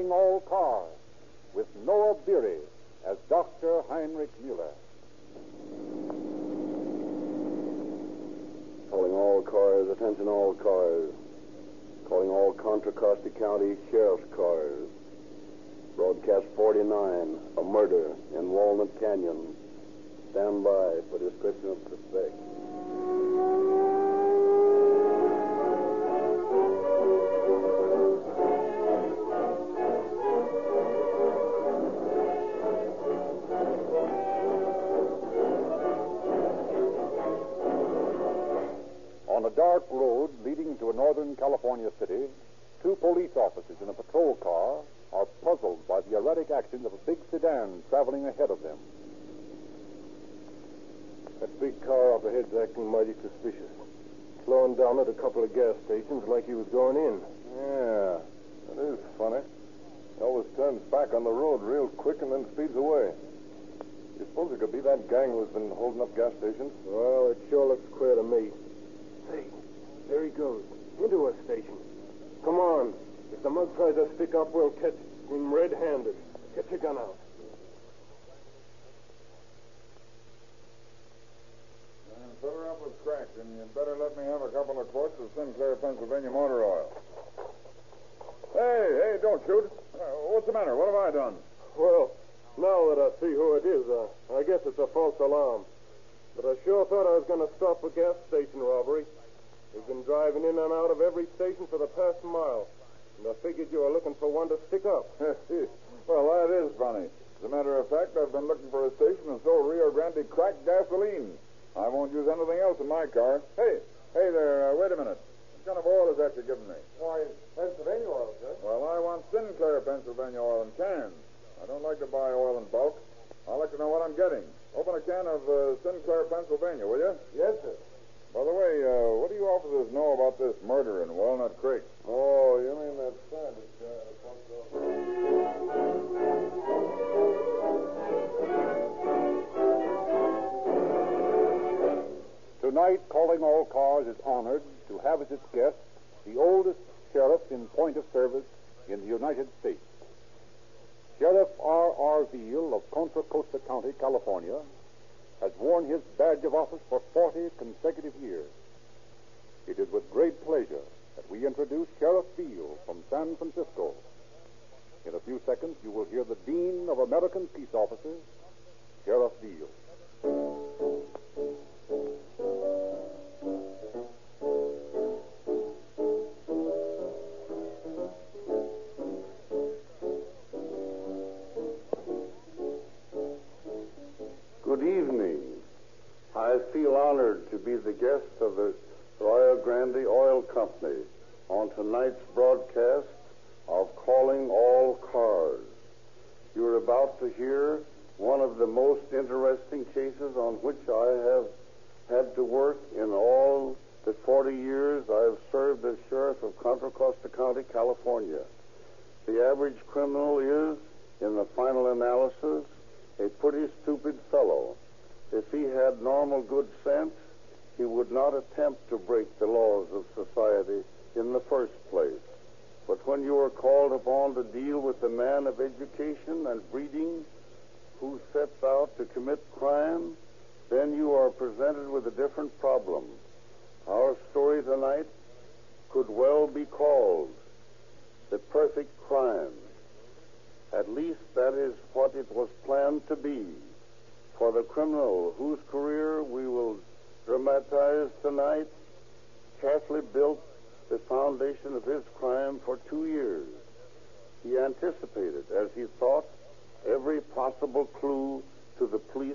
Calling All Cars, with Noah Beery as Dr. Heinrich Mueller. Calling all cars, attention all cars. Calling all Contra Costa County Sheriff's cars. Broadcast 49, a murder in Walnut Canyon. Stand by for description of suspect. On a dark road leading to a northern California city, two police officers in a patrol car are puzzled by the erratic actions of a big sedan traveling ahead of them. That big car up ahead's acting mighty suspicious. Slowing down at a couple of gas stations like he was going in. Yeah, that is funny. He always turns back on the road real quick and then speeds away. You suppose it could be that gang who's been holding up gas stations? Well, it sure looks queer to me. Say, there he goes, into a station. Come on. If the mug tries to stick up, we'll catch him red-handed. Get your gun out. Fill her up with crack, and you'd better let me have a couple of quarts of Sinclair, Pennsylvania motor oil. Hey, don't shoot. What's the matter? What have I done? Well, now that I see who it is, I guess it's a false alarm. But I sure thought I was going to stop a gas station robbery. We've been driving in and out of every station for the past mile, and I figured you were looking for one to stick up. Well, that is funny. As a matter of fact, I've been looking for a station and sold Rio Grande cracked gasoline. I won't use anything else in my car. Hey there, wait a minute. What kind of oil is that you're giving me? Why, Pennsylvania oil, sir. Well, I want Sinclair, Pennsylvania oil in cans. I don't like to buy oil in bulk. I'd like to know what I'm getting. Open a can of Sinclair, Pennsylvania, will you? Yes, sir. By the way, what do you officers know about this murder in Walnut Creek? Oh, you mean that sandwich, Tonight, Calling All Cars is honored to have as its guest the oldest sheriff in point of service in the United States. Sheriff R. R. Veal of Contra Costa County, California, has worn his badge of office for 40 consecutive years. It is with great pleasure that we introduce Sheriff Veal from San Francisco. In a few seconds, you will hear the Dean of American Peace Officers, Sheriff Veal. Good evening. I feel honored to be the guest of the Rio Grande Oil Company on tonight's broadcast of Calling All Cars. You're about to hear one of the most interesting cases on which I have had to work in all the 40 years I've served as sheriff of Contra Costa County, California. The average criminal is, in the final analysis, a pretty stupid fellow. If he had normal good sense, he would not attempt to break the laws of society in the first place. But when you are called upon to deal with a man of education and breeding who sets out to commit crime, then you are presented with a different problem. Our story tonight could well be called The Perfect Crime. At least that is what it was planned to be for the criminal whose career we will dramatize tonight carefully built the foundation of his crime for 2 years. He anticipated, as he thought, every possible clue to the police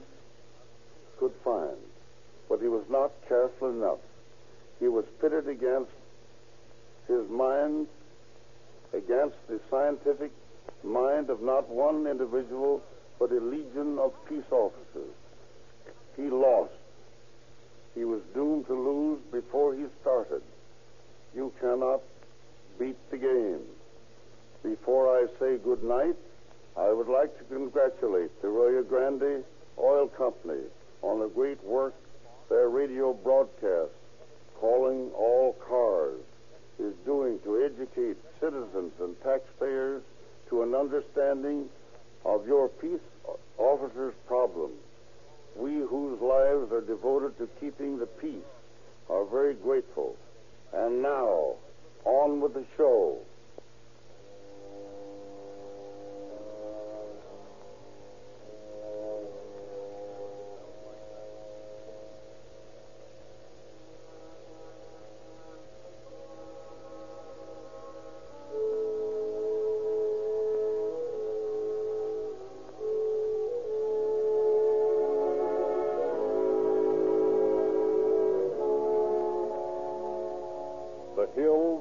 could find, but he was not careful enough. He was pitted against his mind, against the scientific mind of not one individual, but a legion of peace officers. He lost. He was doomed to lose before he started. You cannot beat the game. Before I say good night, I would like to congratulate the Rio Grande Oil Company on the great work their radio broadcast, Calling All Cars, is doing to educate citizens and taxpayers to an understanding of your peace officers' problem. We whose lives are devoted to keeping the peace are very grateful. And now, on with the show.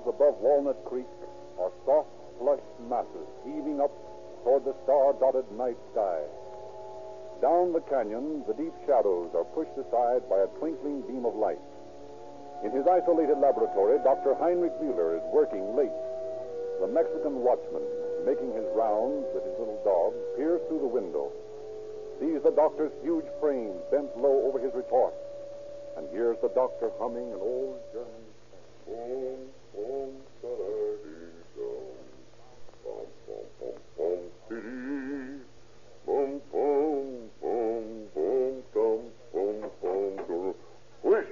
Above Walnut Creek are soft, flushed masses heaving up toward the star-dotted night sky. Down the canyon, the deep shadows are pushed aside by a twinkling beam of light. In his isolated laboratory, Dr. Heinrich Mueller is working late. The Mexican watchman, making his rounds with his little dog, peers through the window, sees the doctor's huge frame bent low over his retort, and hears the doctor humming an old German song. Who is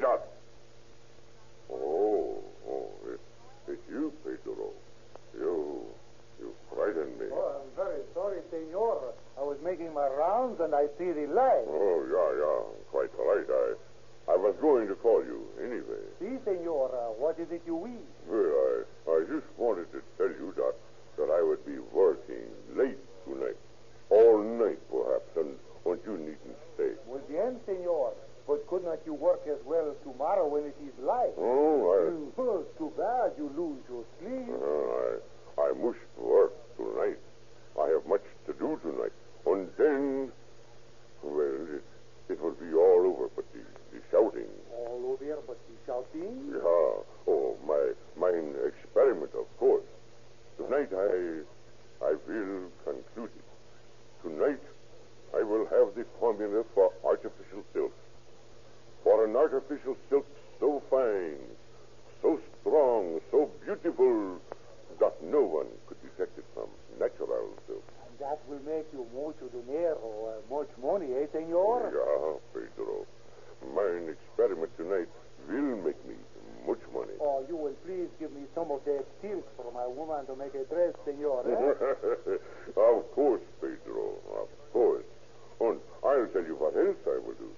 that? Oh, it's you, Pedro. You frightened me. Oh, I'm very sorry, senor. I was making my rounds and I see the light. Oh, yeah, quite right. I was going to call you anyway. Si, senor. What is it you wish? Well, I just wanted to tell you that I would be working late tonight. All night, perhaps, and you needn't stay. Well, bien, senor. But could not you work as well tomorrow when it is light? Oh, too bad you lose your sleep. I must work tonight. I have much to do tonight. And then, well, it will be all over but the shouting. All over but the shouting? Yeah. Oh, mine experiment, of course. Tonight I will conclude it. Tonight I will have the formula for artificial silk. For an artificial silk so fine, so strong, so beautiful, that no one could detect it from natural silk. And that will make you mucho dinero, much money, eh, senor? Yeah, Pedro. Mine experiment tonight will make me much money. Oh, you will please give me some of that silk for my woman to make a dress, senor, eh? Of course, Pedro, of course. And I'll tell you what else I will do.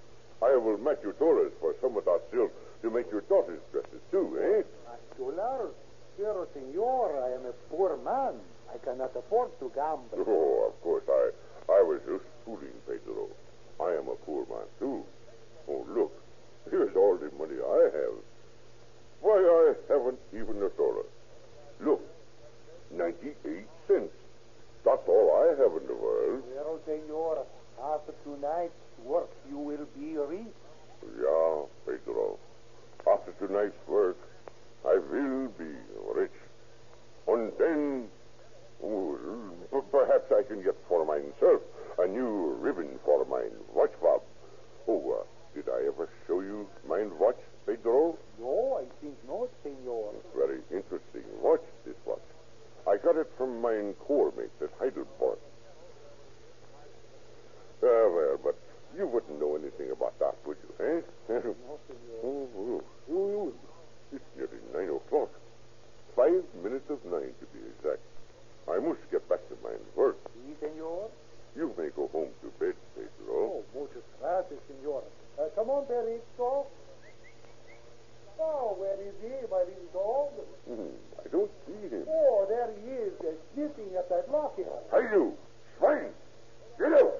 I will match you dollars for some of that silk to make your daughter's dresses, too, eh? $1? Pero, senor, I am a poor man. I cannot afford to gamble. Oh, of course. I was just fooling, Pedro. I am a poor man, too. Oh, look. Here's all the money I have. Why, I haven't even a dollar. Look. 98 cents. That's all I have in the world. Well, senor, after tonight's work, you will be rich. Yeah, Pedro. After tonight's work, I will be rich. And then, perhaps I can get for myself a new ribbon for my watch fob. Oh, did I ever show you my watch, Pedro? No, I think not, senor. It's very interesting. Watch this watch. I got it from my corps mate at Heidelberg. Well, but you wouldn't know anything about that, would you, eh? Oh, it's nearly 9 o'clock. 5 minutes of 9, to be exact. I must get back to my work. Si, senor? You may go home to bed, Pedro. Oh, muchas gracias, senor. Come on, Perito. Oh, where is he, my little dog? I don't see him. Oh, there he is, sniffing at that locket. Hey, you! Swine! Get out!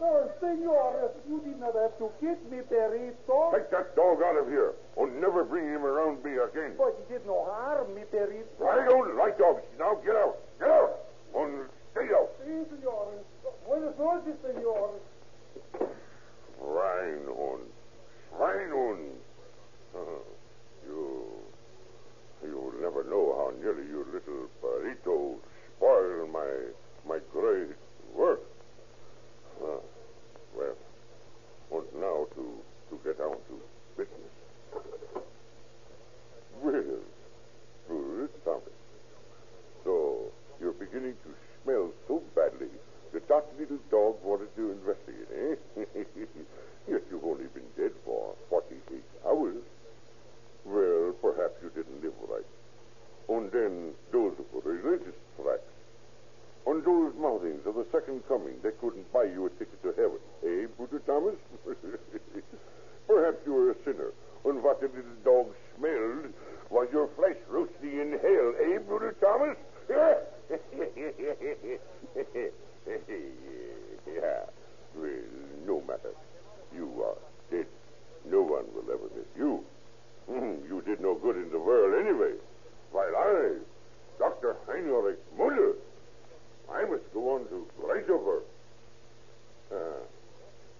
Oh, senor, you did not have to kiss me, Perito. Take that dog out of here. I'll never bring him around me again. But he did no harm me, Perito. I don't like dogs. Now get out. Get out. And stay out. Sí, senor. Buenas noches, senor. Schweinhund. Schweinhund. You'll never know how nearly your little Perito spoiled my great work. Well, and now to get down to business. Well, good, Thomas. So, you're beginning to those mountains of the second coming, they couldn't buy you a ticket to heaven. Eh, Buddha Thomas? Perhaps you were a sinner, when what the little dog smelled was your flesh roasting in hell. Eh, Buddha Thomas? Yeah. Well, no matter. You are dead. No one will ever miss you. You did no good in the world anyway. While I, Dr. Heinrich Mueller, I must go on to Placerville.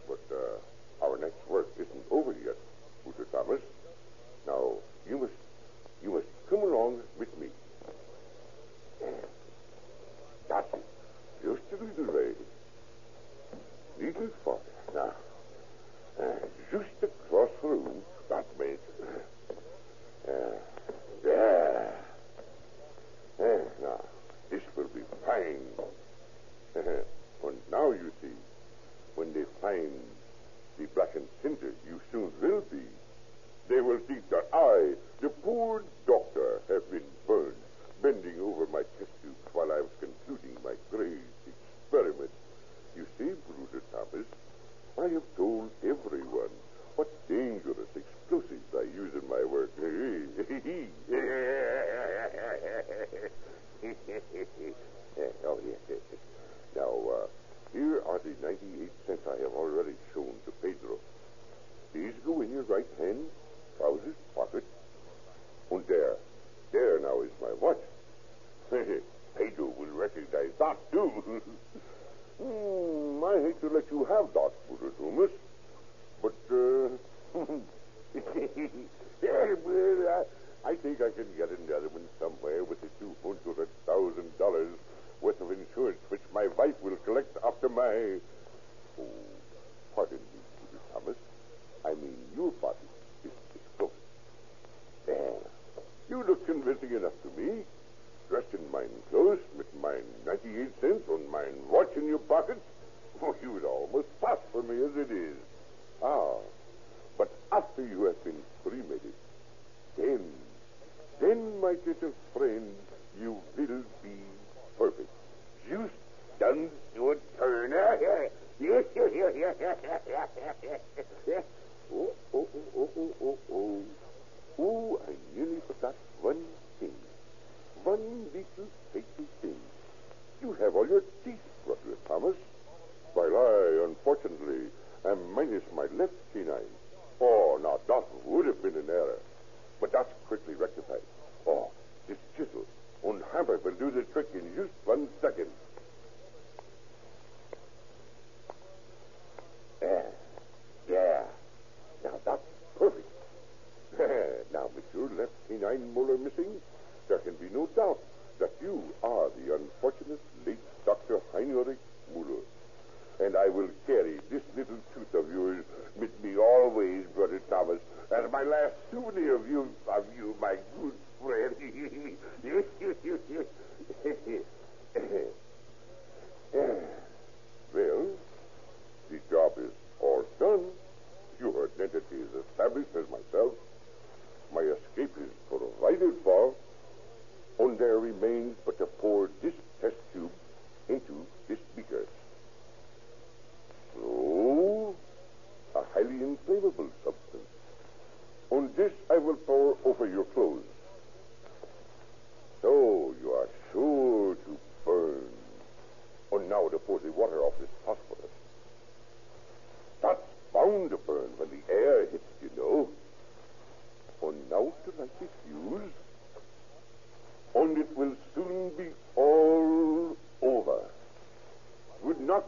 But our next work isn't over yet, Mr. Thomas. Now, you must come along with me. That's it. Just a little way. Little farther. Now, just across the room, that way. There. Now, this will be fine. And now, you see, when they find the black and center, you soon will be. They will think that I, the poor doctor, have been burned, bending over my test tube while I was concluding my great experiment. You see, Bruder Thomas, I have told everyone what dangerous explosives I use in my work. Oh, yes. Now, here are the 98 cents I have already shown to Pedro. These go in your right hand, trousers, pocket. And there now is my watch. Pedro will recognize that, too. I hate to let you have that, Buddha Thomas. But, I think I can get another one somewhere with the $200,000 worth of insurance which my wife will collect after my... Oh, pardon me, Buddha Thomas. I mean, your party is discovered. There. You look convincing enough to me. Dressed in mine clothes, with mine 98 cents on mine watch in your pocket. Oh, you would almost pass for me as it is. Ah, but after you have been cremated, then, my little friend, you will be perfect. Just done your turn. Oh, I nearly forgot one thing. One little fatal thing. You have all your teeth, Brother Thomas. While I, unfortunately, am minus my left canine. Oh, now that would have been an error. But that's quickly rectified. Oh, this chisel on hammer will do the trick in just 1 second. Yeah. Now that's perfect. Now, with your left canine molar missing, there can be no doubt that you are the unfortunate late Dr. Heinrich Mueller. And I will carry this little tooth of yours with me always, Brother Thomas, as my last souvenir of you, my good friend. Well, the job is all done. Your identity is established as myself. My escape is provided for. And there remains but to pour this test tube into this beaker. So, a highly inflammable substance. On this I will pour over your clothes. So, you are sure to burn. And now to pour the water off this phosphorus. That's bound to burn when the air hits, you know. And now to light this fuse. And it will soon be all over. Would not,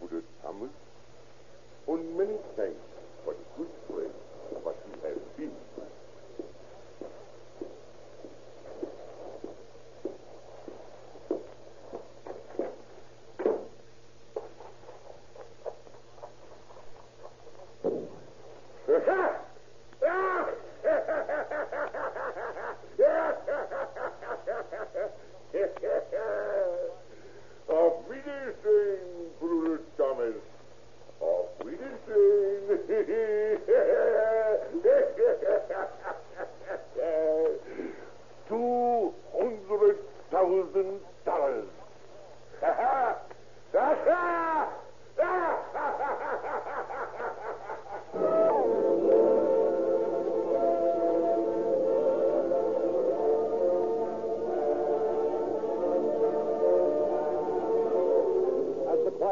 Buddha Thomas, on many thanks for the good friend that you have been.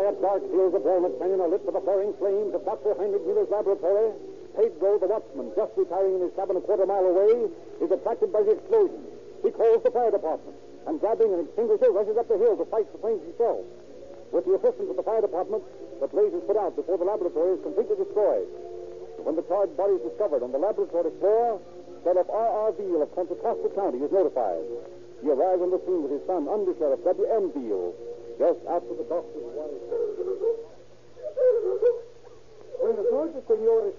Wyatt Dark hears of Walnut Canyon are lit with the flaring flames of Dr. Heinrich Mueller's laboratory. Pedro, the watchman, just retiring in his cabin a quarter-mile away, is attracted by the explosion. He calls the fire department, and grabbing an extinguisher, rushes up the hill to fight the flames himself. With the assistance of the fire department, the blaze is put out before the laboratory is completely destroyed. When the charred body is discovered on the laboratory floor, Sheriff R. R. Veal of Contra Costa County is notified. He arrives on the scene with his son, Under Sheriff W. M. Veal, just after the doctor's wife. Buenas noches, senores.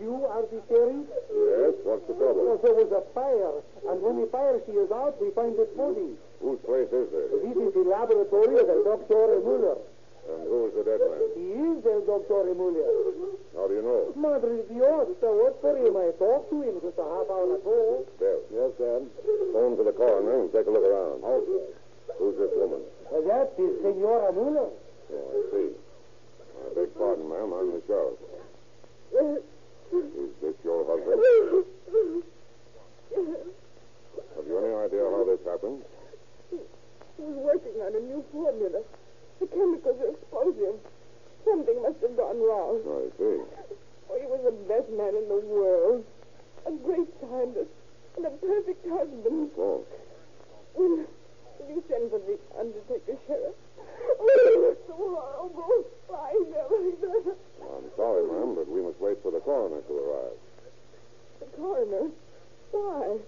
You are the sheriff? Yes, what's the problem? There was a fire, and when the fire shears out, we find this body. Whose place is this? This is the laboratory of the Dr. Mueller. And who's the dead man? He is the Dr. Mueller. How do you know? Madre Dios, I worked for him. I talked to him just a half hour ago. Yes, sir. Phone to the coroner and take a look around. Okay. Who's this woman? That is Senora Mueller. Oh, I see. I beg pardon, ma'am. I'm the sheriff. Is this your husband? Have you any idea how this happened? He's working on a new formula. The chemicals are exploding. Something must have gone wrong. I see. Oh, he was the best man in the world. A great scientist. And a perfect husband. Oh. Will you send for the undertaker, Sheriff? Oh, it's so horrible. I never did. I'm sorry, ma'am, but we must wait for the coroner to arrive. The coroner? Why?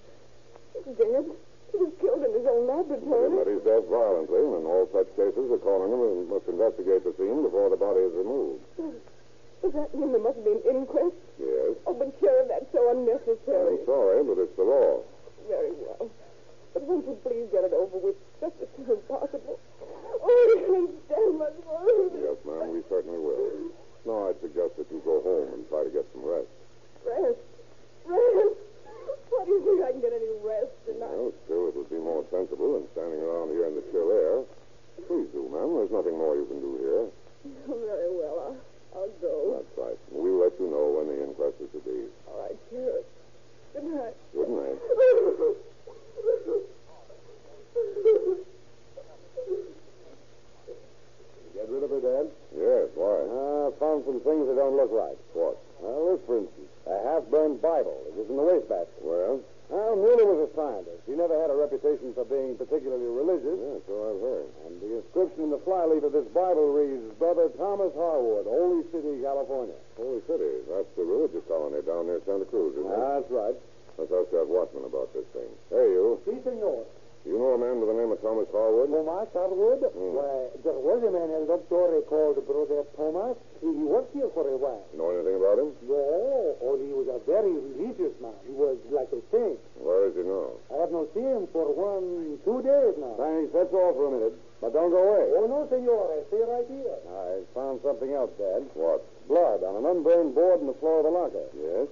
He's dead. He was killed in his own laboratory. But he's dead violently, and in all such cases, the coroner must investigate the scene before the body is removed. Does that mean there must be an inquest? Yes. Oh, but Sheriff, that's so unnecessary. I'm sorry, but it's the law. Very well. But won't you please get it over with just as soon as possible? Oh, you can't stand much worse. Yes, ma'am, we certainly will. Now, I'd suggest that you go home and try to get some rest. Rest? Rest? What do you think? I can get any rest tonight? Well, still, it would be more sensible than standing around here in the chill air. Please do, ma'am. There's nothing more you can do here. Very well. I'll go. That's right. We'll let you know when the inquest is to be. All right, sure. Good night. Good night. Get rid of her, Dad? Yes, why? Found some things that don't look right. What? Well, this, for instance, a half-burned Bible. It was in the wastebasket. Well? Well, Mueller was a scientist. He never had a reputation for being particularly religious. Yeah, so I've heard. And the inscription in the flyleaf of this Bible reads, Brother Thomas Harwood, Holy City, California. Holy City? That's the religious colony down near Santa Cruz, isn't it? That's right. Let's ask that watchman about this thing. Hey, you. Si, senor. You know a man by the name of Thomas Harwood? Thomas Harwood? Mm. Why, there was a man, a doctor called Brother Thomas. He worked here for a while. You know anything about him? No, only he was a very religious man. He was like a saint. Where is he now? I have not seen him for 2 days now. Thanks, that's all for a minute. But don't go away. Oh, no, senor, I see right here. I found something else, Dad. What? Blood on an unburned board in the floor of the locker. Yes?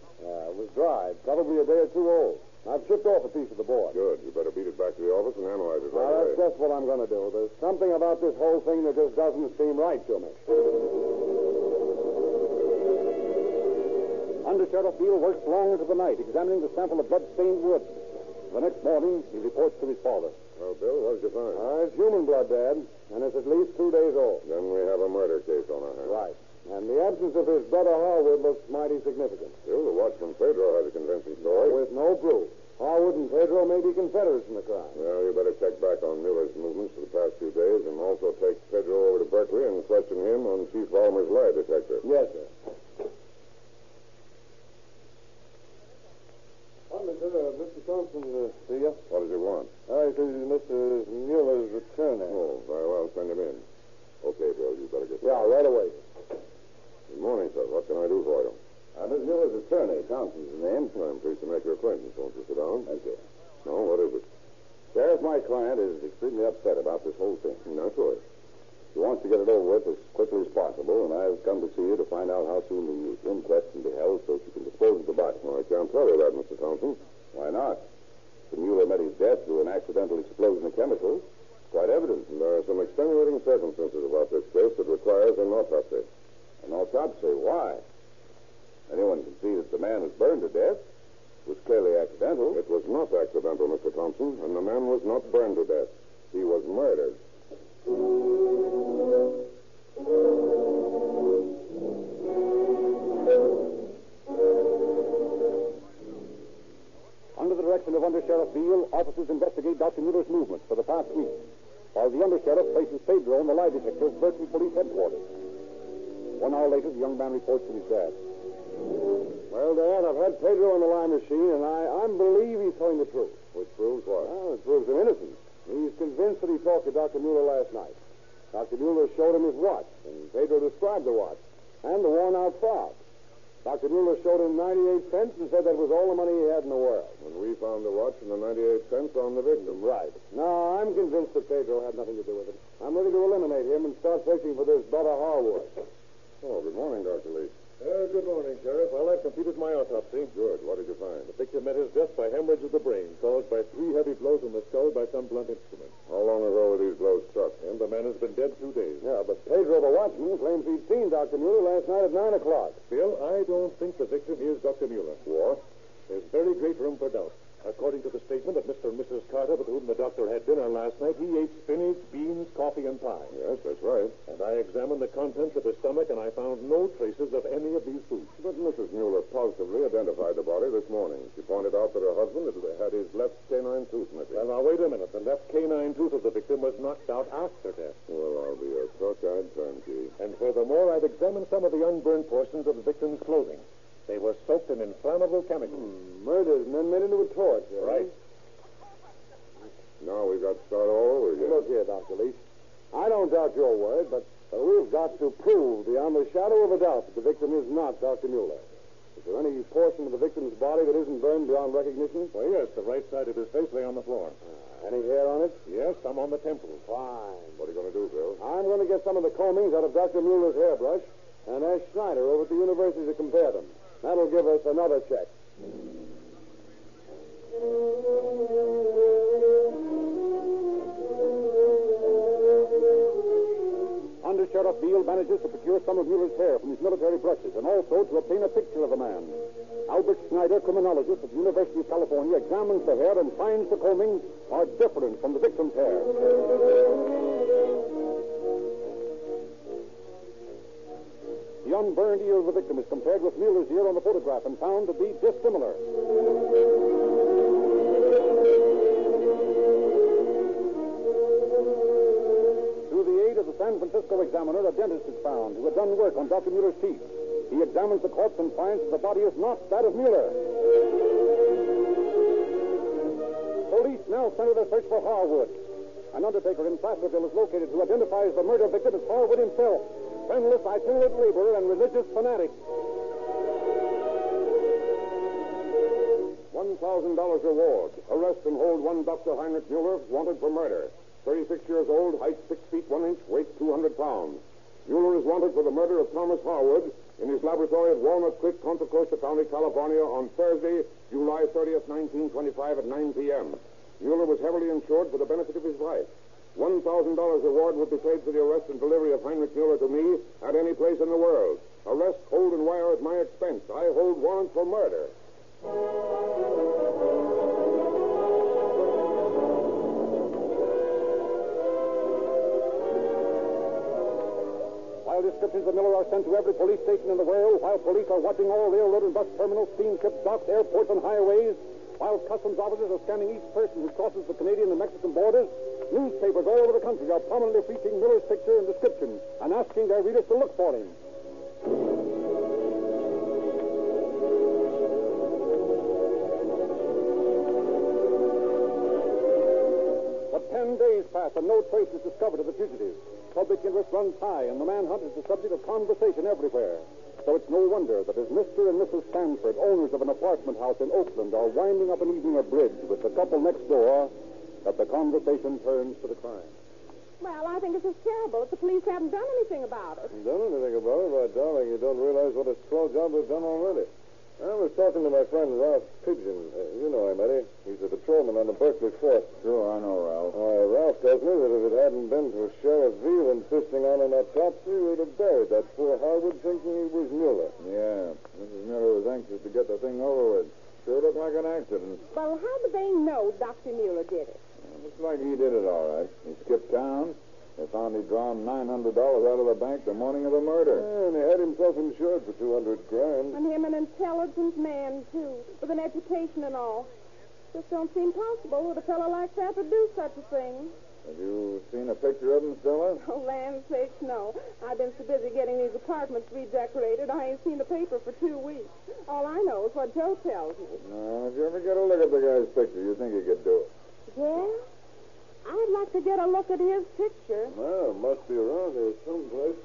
It was dried, probably a day or two old. I've chipped off a piece of the board. Good. You better beat it back to the office and analyze it right away. Well, that's just what I'm going to do. There's something about this whole thing that just doesn't seem right to me. Undersheriff Beale works long into the night examining the sample of blood-stained wood. The next morning, he reports to his father. Well, Bill, what did you find? It's human blood, Dad, and it's at least 2 days old. Then we have a murder case on our hands. Right. And the absence of his brother Harwood looks mighty significant. Still, the watchman Pedro has a convincing story. With no proof. Harwood and Pedro may be confederates in the crime. Well, you better check back on Mueller's movements for the past few days and also take Pedro over to Berkeley and question him on Chief Valmer's lie detector. Yes, sir. Mr. Thompson, see you. What does he want? This is Mr. Mueller's attorney. Oh, very well. Send him in. Okay, Bill, you better get started. Yeah, right away. Good morning, sir. What can I do for you? I'm Miss Miller's attorney. Thompson's the name. Well, I'm pleased to make your acquaintance. Won't you sit down? Thank you. No, what is it? Sheriff, my client is extremely upset about this whole thing. Naturally. He wants to get it over with as quickly as possible, and I've come to see you to find out how soon the inquest can be held so she can dispose of the body. Well, I can't tell you that, Mr. Thompson. Why not? The Mueller met his death through an accidental explosion of chemicals. Quite evident. And there are some extenuating circumstances about this case that requires an autopsy. An autopsy? Why? Anyone can see that the man was burned to death. It was clearly accidental. It was not accidental, Mr. Thompson, and the man was not burned to death. He was murdered. drone the lie detectors, Berkeley Police Headquarters. 1 hour later, the young man reports to his dad. Well, Dad, I've had Pedro on the lie machine, and I believe he's telling the truth. Which proves what? Well, it proves him innocent. He's convinced that he talked to Dr. Mueller last night. Dr. Mueller showed him his watch, and Pedro described the watch, and the worn-out fob. Dr. Mueller showed him 98 cents and said that was all the money he had in the world. And we found the watch and the 98 cents on the victim. Right. Now, I'm convinced that Pedro had nothing to do with it. I'm ready to eliminate him and start searching for this brother Harwood. Oh, good morning, Dr. Lee. Good morning, Sheriff. Well, I've completed my autopsy. Good. What did you find? The victim met his death by hemorrhage of the brain, caused by 3 heavy blows on the skull by some blunt instrument. How long ago were these blows struck? And the man has been dead 2 days. Yeah, but Pedro the watchman claims he'd seen Dr. Mueller last night at 9 o'clock. Bill, I don't think the victim is Dr. Mueller. What? There's very great room for doubt. According to the statement of Mr. and Mrs. Carter, with whom the doctor had dinner last night, he ate spinach, beans, coffee, and pie. Yes, that's right. And I examined the contents of his stomach, and I found no traces of any of these foods. But Mrs. Mueller positively identified the body this morning. She pointed out that her husband had his left canine tooth missing. Well, now, wait a minute. The left canine tooth of the victim was knocked out after death. Well, I'll be a cockeyed turnkey. And furthermore, I've examined some of the unburned portions of the victim's clothing. They were soaked in inflammable chemicals. Murders and then made into a torch. Right. Now we've got to start all over again. Look here, Dr. Leach. I don't doubt your word, but we've got to prove beyond the shadow of a doubt that the victim is not Dr. Mueller. Is there any portion of the victim's body that isn't burned beyond recognition? Well, yes. The right side of his face lay on the floor. Any hair on it? Yes, some on the temples. Fine. What are you going to do, Bill? I'm going to get some of the combings out of Dr. Mueller's hairbrush and ask Schneider over at the university to compare them. That'll give us another check. Undersheriff Beal manages to procure some of Mueller's hair from his military brushes and also to obtain a picture of the man. Albert Schneider, criminologist at the University of California, examines the hair and finds the combings are different from the victim's hair. The unburned ear of the victim is compared with Mueller's ear on the photograph and found to be dissimilar. Through the aid of the San Francisco examiner, a dentist is found who had done work on Dr. Mueller's teeth. He examines the corpse and finds that the body is not that of Mueller. Police now center their search for Harwood. An undertaker in Placerville is located who identifies the murder victim as Harwood himself. Friendless, itinerant laborer, and religious fanatic. $1,000 reward. Arrest and hold one Dr. Heinrich Mueller, wanted for murder. 36 years old, height 6 feet 1 inch, weight 200 pounds. Mueller is wanted for the murder of Thomas Harwood in his laboratory at Walnut Creek, Contra Costa County, California, on Thursday, July 30th, 1925 at 9 p.m. Mueller was heavily insured for the benefit of his life. $1,000 reward would be paid for the arrest and delivery of Heinrich Mueller to me at any place in the world. Arrest, hold, and wire at my expense. I hold warrant for murder. While descriptions of Mueller are sent to every police station in the world, while police are watching all railroad and bus terminals, steamships, docks, airports, and highways, while customs officers are scanning each person who crosses the Canadian and Mexican borders, newspapers all over the country are prominently featuring Mueller's picture and description and asking their readers to look for him. But 10 days pass and no trace is discovered of the fugitive. Public interest runs high and the manhunt is the subject of conversation everywhere. So it's no wonder that as Mr. and Mrs. Stanford, owners of an apartment house in Oakland, are winding up an evening of bridge with the couple next door, that the conversation turns to the crime. Well, I think this is terrible that the police haven't done anything about it. Done anything about it? Why, darling, you don't realize what a swell job they've done already. I was talking to my friend Ralph Pidgeon. You know him, Eddie. He's a patrolman on the Berkeley force. Sure, I know Ralph. Why, Ralph tells me that if it hadn't been for Sheriff Veal insisting on an autopsy, we'd have buried that poor Harwood thinking he was Mueller. Yeah, Mrs. Mueller was anxious to get the thing over with. Sure looked like an accident. Well, how did they know Dr. Mueller did it? Looks like he did it all right. He skipped town. They found he'd drawn $900 out of the bank the morning of the murder. Yeah, and he had himself insured for $200,000. And him an intelligent man, too, with an education and all. Just don't seem possible that a fellow like that would do such a thing. Have you seen a picture of him, Stella? Oh, land sakes, no. I've been so busy getting these apartments redecorated, I ain't seen the paper for 2 weeks. All I know is what Joe tells me. Now, if you ever get a look at the guy's picture, you think he could do it? Yeah? I'd like to get a look at his picture. Well, it must be around there someplace.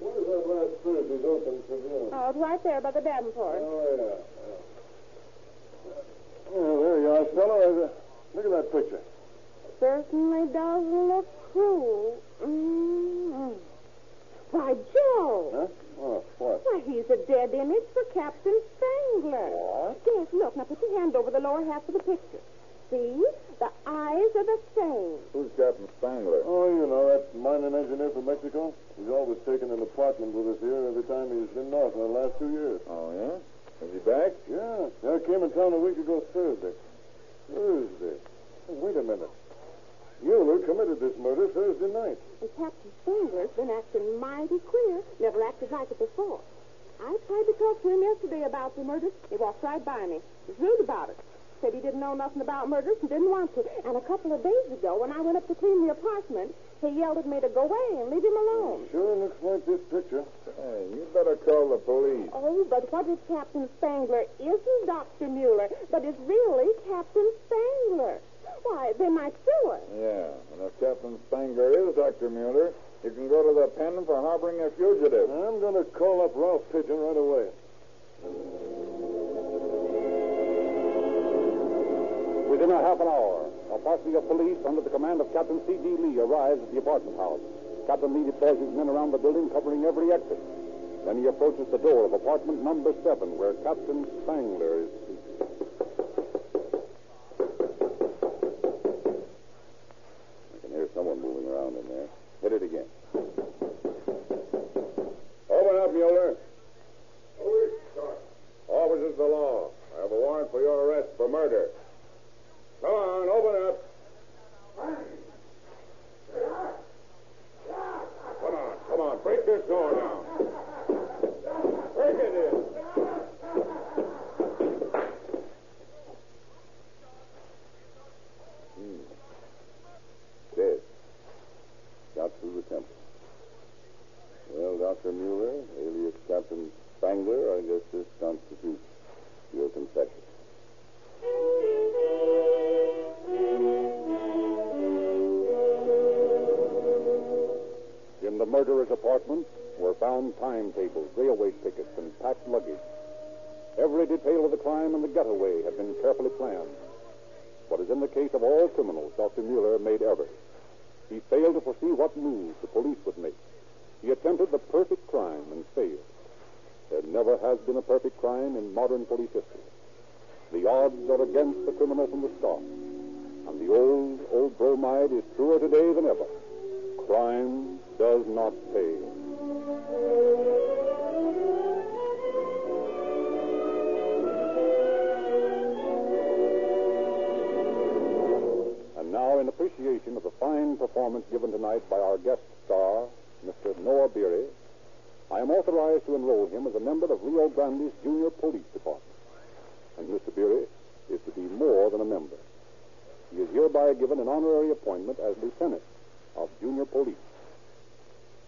What is that last furnace open for you? Oh, it's right there by the Davenport. Oh, yeah. Oh, there you are, Stella. Look at that picture. Certainly does look cruel. Mm-hmm. Why, Joe! Huh? Oh, what? Why, he's a dead image for Captain Spangler. What? Yes, look. Now put your hand over the lower half of the picture. See? The eyes are the same. Who's Captain Spangler? Oh, you know, that mining engineer from Mexico. He's always taken an apartment with us here every time he's been north in the last 2 years. Oh, yeah? Is he back? Yeah. Yeah, came in town a week ago Thursday. Hey, wait a minute. Mueller committed this murder Thursday night. And Captain Spangler's been acting mighty queer. Never acted like it before. I tried to talk to him yesterday about the murder. He walked right by me. He was rude about it. Said he didn't know nothing about murders and didn't want to. And a couple of days ago, when I went up to clean the apartment, he yelled at me to go away and leave him alone. It sure looks like this picture. Hey, you better call the police. Oh, but what if Captain Spangler isn't Dr. Mueller, but is really Captain Spangler? Why, they might sue us. Yeah, and if Captain Spangler is Dr. Mueller, you can go to the pen for harboring a fugitive. I'm going to call up Ralph Pidgeon right away. Within a half an hour, a posse of police under the command of Captain C.D. Lee arrives at the apartment house. Captain Lee deploys his men around the building, covering every exit. Then he approaches the door of apartment number 7, where Captain Spangler is seated. Someone moving around in there. Hit it again. Open up, Mueller. Officers of the law, I have a warrant for your arrest for murder. Come on, open up. Come on. Break this door now. Break it in. Through the temple. Well, Dr. Mueller, alias Captain Spangler, I guess this constitutes your confession. In the murderer's apartment were found timetables, railway tickets, and packed luggage. Every detail of the crime and the getaway had been carefully planned. But as in the case of all criminals, Dr. Mueller made errors. He failed to foresee what moves the police would make. He attempted the perfect crime and failed. There never has been a perfect crime in modern police history. The odds are against the criminal from the start. And the old bromide is truer today than ever. Crime does not pay. Now, in appreciation of the fine performance given tonight by our guest star, Mr. Noah Beery, I am authorized to enroll him as a member of Rio Grande's Junior Police Department. And Mr. Beery is to be more than a member. He is hereby given an honorary appointment as lieutenant of Junior Police.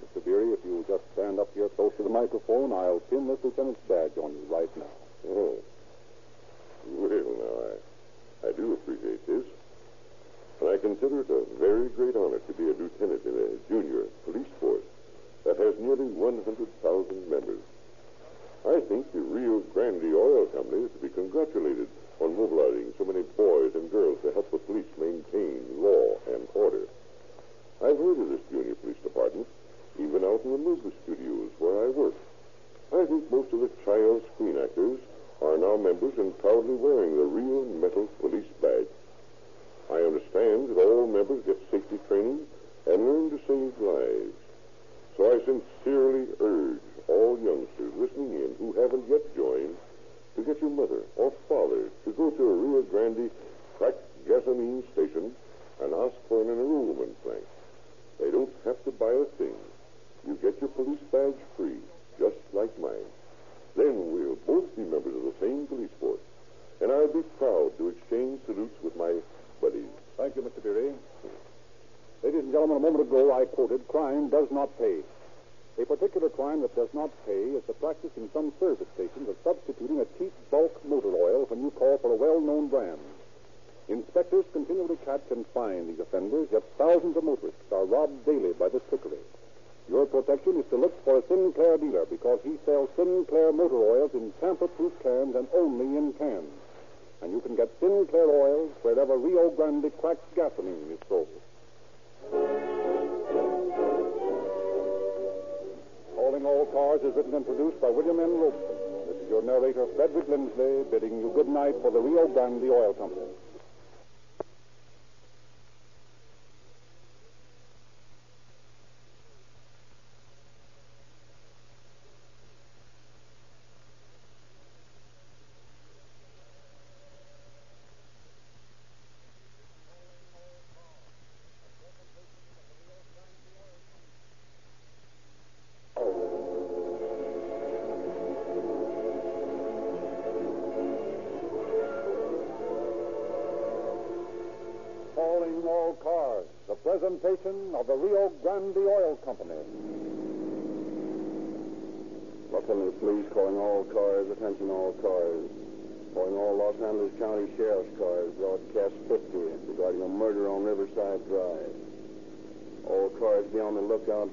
Mr. Beery, if you'll just stand up here close to the microphone, I'll pin this lieutenant's badge on you right now. Oh. Well, now, I do appreciate this. And I consider it a very great honor to be a lieutenant in a junior police force that has nearly 100,000 members. I think the Rio Grande Oil Company is to be congratulated on mobilizing so many boys and girls to help the police maintain law and order. I've heard of this junior police department, even out in the movie studios where I work. I think most of the child screen actors are now members and proudly wearing the real metal police badge. I understand that all members get safety training and learn to save lives. So I sincerely urge all youngsters listening in who haven't yet joined to get your mother or father to go to a Rio Grande cracked gasoline station and ask for an enrollment blank. They don't have to buy a thing. You get your police badge free, just like mine. Then we'll both be members of the same police force, and I'll be proud to exchange salutes with my buddies. Thank you, Mr. Beery. crime does not pay. A particular crime that does not pay is the practice in some service stations of substituting a cheap bulk motor oil when you call for a well-known brand. Inspectors continually catch and fine these offenders, yet thousands of motorists are robbed daily by this trickery. Your protection is to look for a Sinclair dealer because he sells Sinclair motor oils in tamper-proof cans and only in cans. And you can get Sinclair oils wherever Rio Grande cracked gasoline is sold. Calling All Cars is written and produced by William N. Lopes. This is your narrator, Frederick Lindsay, bidding you good night for the Rio Grande Oil Company. Calling All Cars, the presentation of the Rio Grande Oil Company. Welcome to the police, calling all cars, attention all cars. Calling all Los Angeles County Sheriff's cars, broadcast 50, regarding a murder on Riverside Drive. All cars be on the lookout.